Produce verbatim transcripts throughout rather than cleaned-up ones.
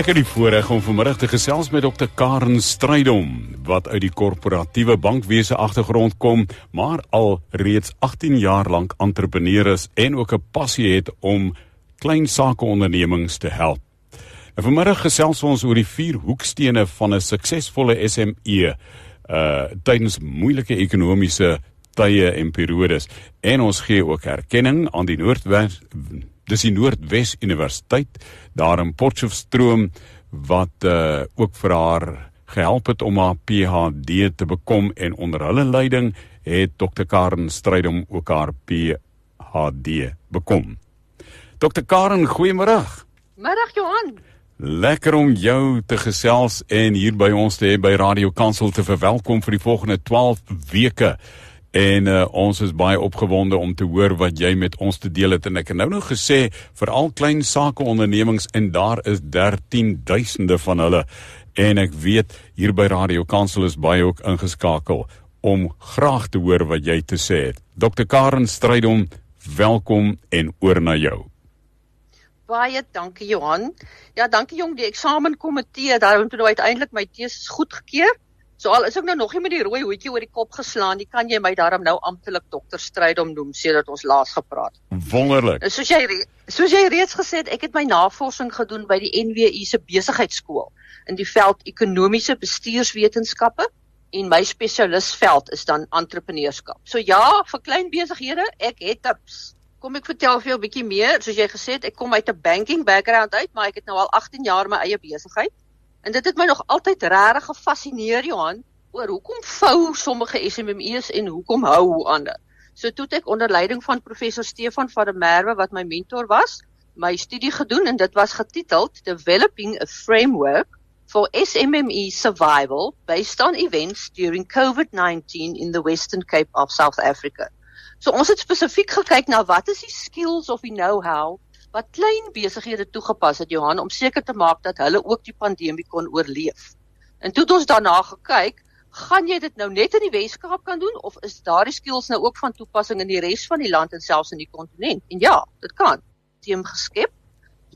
Ek het die voorreg om vanmiddag te gesels met dokter Carin Strydom, wat uit die korporatiewe bankwese agtergrond kom, maar al reeds agttien jaar lank entrepreneur is en ook 'n passie het om klein sakeondernemings te help. En vanmiddag gesels ons oor die vier hoekstene van 'n suksesvolle S M E uh, tydens moeilike ekonomiese tye en periodes. En ons gee ook erkenning aan die Noordwes Dis die Noordwes-Universiteit, daar in Potshofstroom, wat uh, ook vir haar gehelp het om haar P H D te bekom, en onder hulle leiding het dokter Carin Strydom ook haar P H D bekom. dokter Carin, goeiemôre. Middag Johan. Lekker om jou te gesels en hier by ons te hê by Radio Kansel te verwelkom vir die volgende twaalf weke. En uh, ons is baie opgewonde om te hoor wat jy met ons te deel het. En ek het nou nog gesê, veral klein sakeondernemings, en daar is dertienduisende van hulle. En ek weet, hier by Radio Kansel is baie ook ingeskakel om graag te hoor wat jy te sê het. dokter Carin Strydom, welkom en oor na jou. Baie dankie Johan. Ja, dankie jong, die eksamenkomitee, daarom toe nou uiteindelik my teses goedgekeur. So al is ek nou nog nie met die rooi hoedjie oor die kop geslaan, die kan jy my daarom nou amptelik dokter Strydom noem, sê dat ons laas gepraat. Wonderlik. Soos jy, soos jy reeds gesê het, ek het my navorsing gedoen by die N W U se besigheidskool in die veld ekonomiese bestuurswetenskappe, en my spesialistveld is dan entrepreneurskap. So ja, vir klein besighede, ek het tips. Kom ek vertel vir jou 'n bietjie meer, soos jy gesê het, ek kom uit 'n banking background uit, maar ek het nou al agttien jaar my eie besigheid. En dit het my nog altyd rarig gefascineer, Johan, oor hoekom vou sommige S M M E's en hoekom hou ander. So toe het ek onder leiding van professor Stefan van der Merwe, wat my mentor was, my studie gedoen, en dit was getiteld Developing a Framework for S M M E Survival based on events during COVID nineteen in the Western Cape of South Africa. So ons het spesifiek gekyk na wat is die skills of die know-how wat klein besighede toegepas het, Johan, om seker te maak dat hulle ook die pandemie kon oorleef. En toe het ons daarna gekyk, gaan jy dit nou net in die Weskaap kan doen, of is daardie skills nou ook van toepassing in die res van die land en selfs in die kontinent? En ja, dit kan. Team geskep,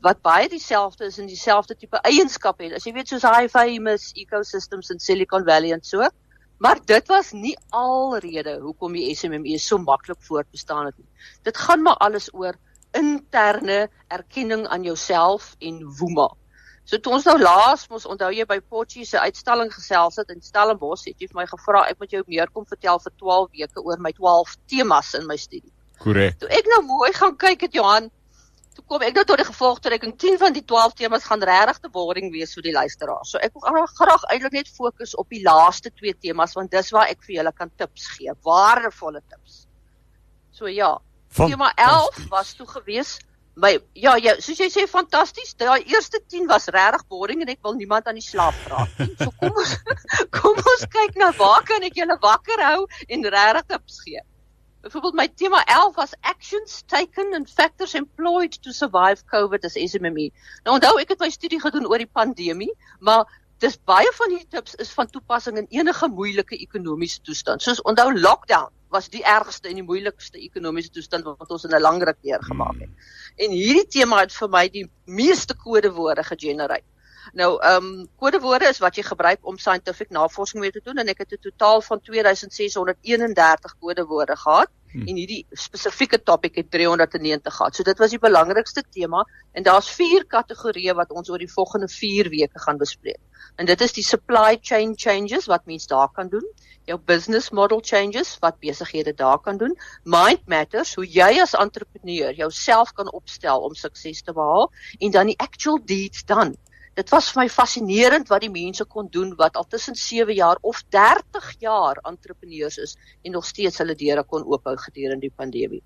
wat baie dieselfde is en dieselfde tipe eienskap het. As jy weet, soos Hi-Fi, Ecosystems en Silicon Valley en so, maar dit was nie alrede hoekom die S M M E so maklik voortbestaan het nie. Dit gaan maar alles oor interne erkenning aan jouself en woema. So toe ons nou laas, ons onthou jy by Potjie se uitstalling gesels het in Stellenbosch, het jy vir my gevra, ek moet jou meer kom vertel vir twaalf weke oor my twaalf temas in my studie. Korrek. Toe ek nou mooi gaan kyk het, Johan, toe kom ek nou tot die gevolgtrekking, tien van die twaalf temas gaan regtig te boring wees vir die luisteraar. So ek wil graag eintlik net fokus op die laaste twee temas, want dis waar ek vir julle kan tips gee, waardevolle tips. So ja, tema elf was toe gewees, my, ja, ja, soos jy sê, fantasties, die eerste tien was regtig boring, en ek wil niemand aan die slaap raak. So kom ons, kom ons kyk na waar kan ek julle wakker hou, en regtig tips gee. Byvoorbeeld my tema elf was actions taken and factors employed to survive COVID as S M M E. Nou onthou, ek het my studie gedoen oor die pandemie, maar dis baie van die tips is van toepassing in enige moeilike ekonomiese toestand. Soos onthou, lockdown was die ergste en die moeilikste ekonomiese toestand wat ons in 'n lang ruk neergemaak het. En hierdie tema het vir my die meeste kodewoorde gegenereer. Nou, um, kodewoorde is wat jy gebruik om scientific navorsing mee te doen, en ek het 'n totaal van twee duisend ses honderd eenendertig kodewoorde gehad, hmm. en hierdie spesifieke topic het drie honderd negentig gehad. So dit was die belangrikste tema, en daar's vier kategorieë wat ons oor die volgende vier weke gaan bespreek. En dit is die supply chain changes, wat mens daar kan doen, jou business model changes, wat besighede daar kan doen, mind matters, hoe jy as entrepreneur jouself kan opstel om sukses te behaal, en dan die actual deeds dan. Dit was vir my fascinerend wat die mense kon doen, wat al tussen sewe jaar of dertig jaar entrepreneurs is, en nog steeds hulle deure kon oophou gedurende die pandemie.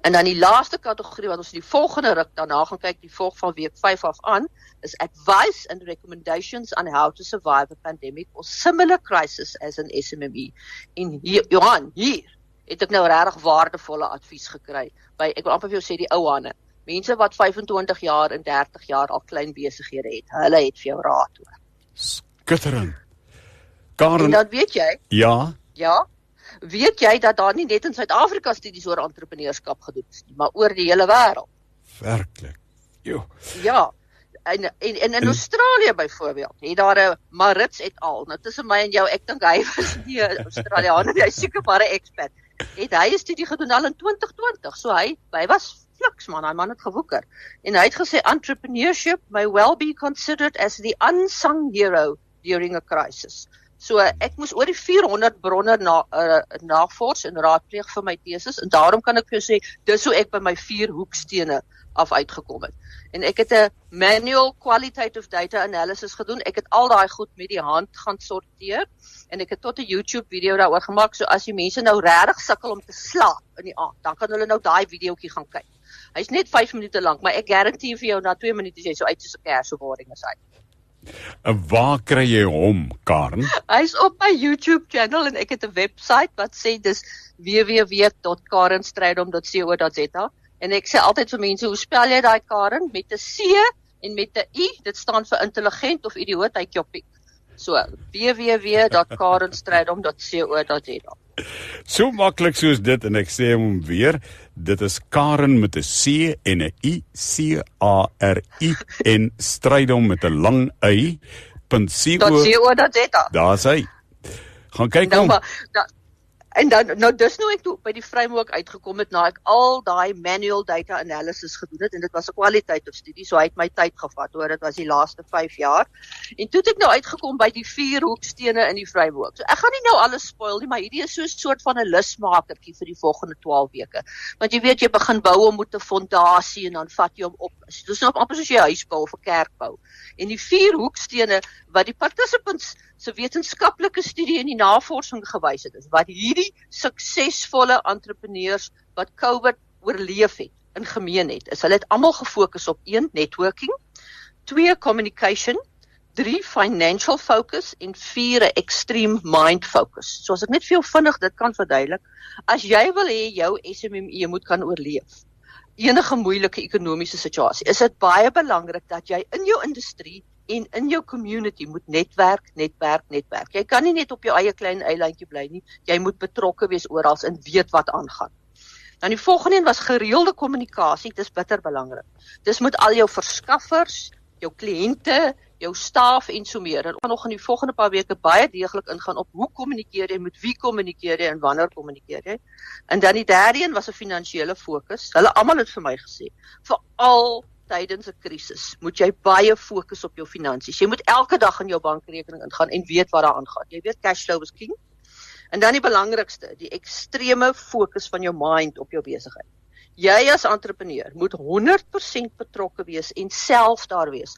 En dan die laaste kategorie wat ons die volgende ruk daarna gaan kyk, die volg van week vyf af aan, is advice and recommendations on how to survive a pandemic or similar crisis as an S M M E. En hier, Johan, hier het ek nou regtig waardevolle advies gekry by, ek wil amper vir jou sê, die ou hanne, mense wat vyfentwintig jaar en dertig jaar al klein besighede het, hulle het vir jou raad hoor. Skitterend. Carin, en dan weet jy? Ja. Ja. Weet jy dat daar nie net in Suid-Afrika studies oor entrepreneurskap gedoen is nie, maar oor die hele wêreld? Werklik. Jo. Ja, en en, en in Australië byvoorbeeld het daar 'n Maritz et al. Nou tussen my en jou, ek dink hy was nie 'n Australianer, hy seker maar 'n expert. Het hy 'n studie gedoen al in twenty twenty, so hy hy was fliks man, hy man het gewoeker. En hy het gesê entrepreneurship may well be considered as the unsung hero during a crisis. So ek moes oor die four hundred bronne na, uh, navors en raadpleeg vir my thesis, en daarom kan ek vir jou sê, dis hoe ek by my vier hoekstene af uitgekom het. En ek het 'n manual qualitative data analysis gedoen, ek het al daai goed met die hand gaan sorteer, en ek het tot 'n YouTube video daaroor gemaak, so as die mense nou regtig sukkel om te slaap in die aand, dan kan hulle nou daai videoetjie gaan kyk. Hy's net vyf minute lank, maar ek garandeer vir jou na two minute jy so uit soos 'n kersewording is hy. En waar kry jy hom, Karen? Hy is op my YouTube channel en ek het 'n webwerf wat sê dis w w w dot carin strydom dot co dot z a en ek sê altyd vir mense, hoe spel jy daai Karen? Met 'n C en met 'n I, dit staan vir intelligent of idioot, hy koppie. So w w w dot carin strydom dot co dot z a. So maklik soos dit, en ek sê hom weer, dit is Karen met 'n C en 'n I, C A R I en Strydom met 'n lang y, .co.za. Daar's hy. Gaan kyk nou, hom. Da, en dan, nou dis nou ek toe by die framework uitgekom het, na ek al daai manual data analysis gedoen het, en dit was 'n kwaliteit of studie, so hy het my tyd gevat, hoor, dit was die laaste vyf jaar, en toe het ek nou uitgekom by die vier hoekstene in die framework, so ek gaan nie nou alles spoil nie, maar hierdie is so 'n soort van 'n lusmakertjie vir die volgende twaalf weke, want jy weet, jy begin bou om met 'n fondasie, en dan vat jy hom op, dis nou amper soos jy huis bou of 'n kerk bou, en die vier hoekstene, wat die participants se wetenskaplike studie en die navorsing gewys het, is wat hierdie suksesvolle entrepreneurs wat COVID oorleef het, in gemeen het, is hulle het almal gefokus op one networking, two communication, three financial focus en four extreme mind focus. So as ek net veel vinnig dit kan verduidelik, as jy wil hê jou S M M E moet kan oorleef, enige moeilike ekonomiese situasie, is dit baie belangrik dat jy in jou industrie en in jou community moet netwerk, netwerk, netwerk. Jy kan nie net op jou eie klein eilandjie bly nie, jy moet betrokke wees oral en weet wat aangaan. Dan die volgende een was gereelde kommunikasie, dit is bitter belangrik. Dis met al jou verskaffers, jou kliënte, jou staf en so meer. En ons gaan nog in die volgende paar weke baie deeglik ingaan op hoe kommunikeer jy, met wie kommunikeer jy en wanneer kommunikeer jy. En dan die derde een was 'n finansiële fokus. Hulle almal het vir my gesê, veral tydens 'n krisis, moet jy baie fokus op jou finansies. Jy moet elke dag in jou bankrekening ingaan en weet wat daar aangaan. Jy weet, cash flow is king. En dan die belangrikste, die ekstreme fokus van jou mind op jou besigheid. Jy as entrepreneur moet one hundred percent betrokke wees en self daar wees.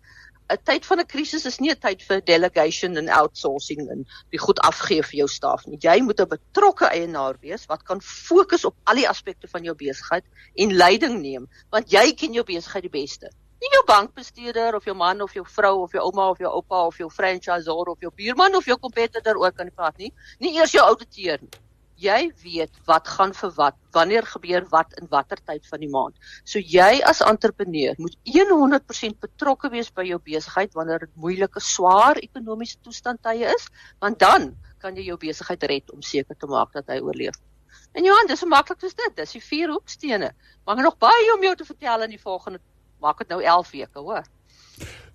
'n Tyd van 'n krisis is nie 'n tyd vir delegation en outsourcing en die goed afgee vir jou staf nie. Jy moet 'n betrokke eienaar wees wat kan fokus op al die aspekte van jou besigheid en leiding neem, want jy ken jou besigheid die beste. Nie jou bankbestuurder of jou man of jou vrou of jou ouma of jou oupa of jou franchisor of jou buurman of jou competitor oor kan praat nie. Nie eers jou ouditeur nie. Jy weet wat gaan vir wat, wanneer gebeur wat in watter tyd van die maand. So jy as entrepreneur moet one hundred percent betrokke wees by jou besigheid wanneer dit moeilike, swaar ekonomiese toestandtye is, want dan kan jy jou besigheid red om seker te maak dat hy oorleef. En Johan, dis so maklik soos dit, dis die vier hoekstene. Maar ek het nog baie om jou te vertel in die volgende, maak dit nou elf weke, hoor.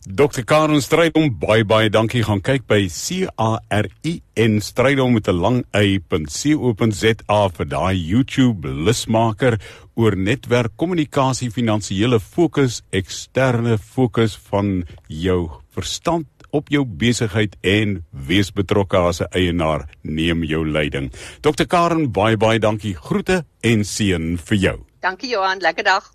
dokter Carin Strydom, baie baie dankie, gaan kyk by C A R I N Strydom met 'n lang y.co.za vir daai YouTube lusmaker oor netwerk, kommunikasie, finansiële fokus, eksterne fokus van jou verstand op jou besigheid en wees betrokke as 'n eienaar, neem jou leiding. dokter Karen, baie baie dankie, groete en seën vir jou. Dankie Johan, lekker dag.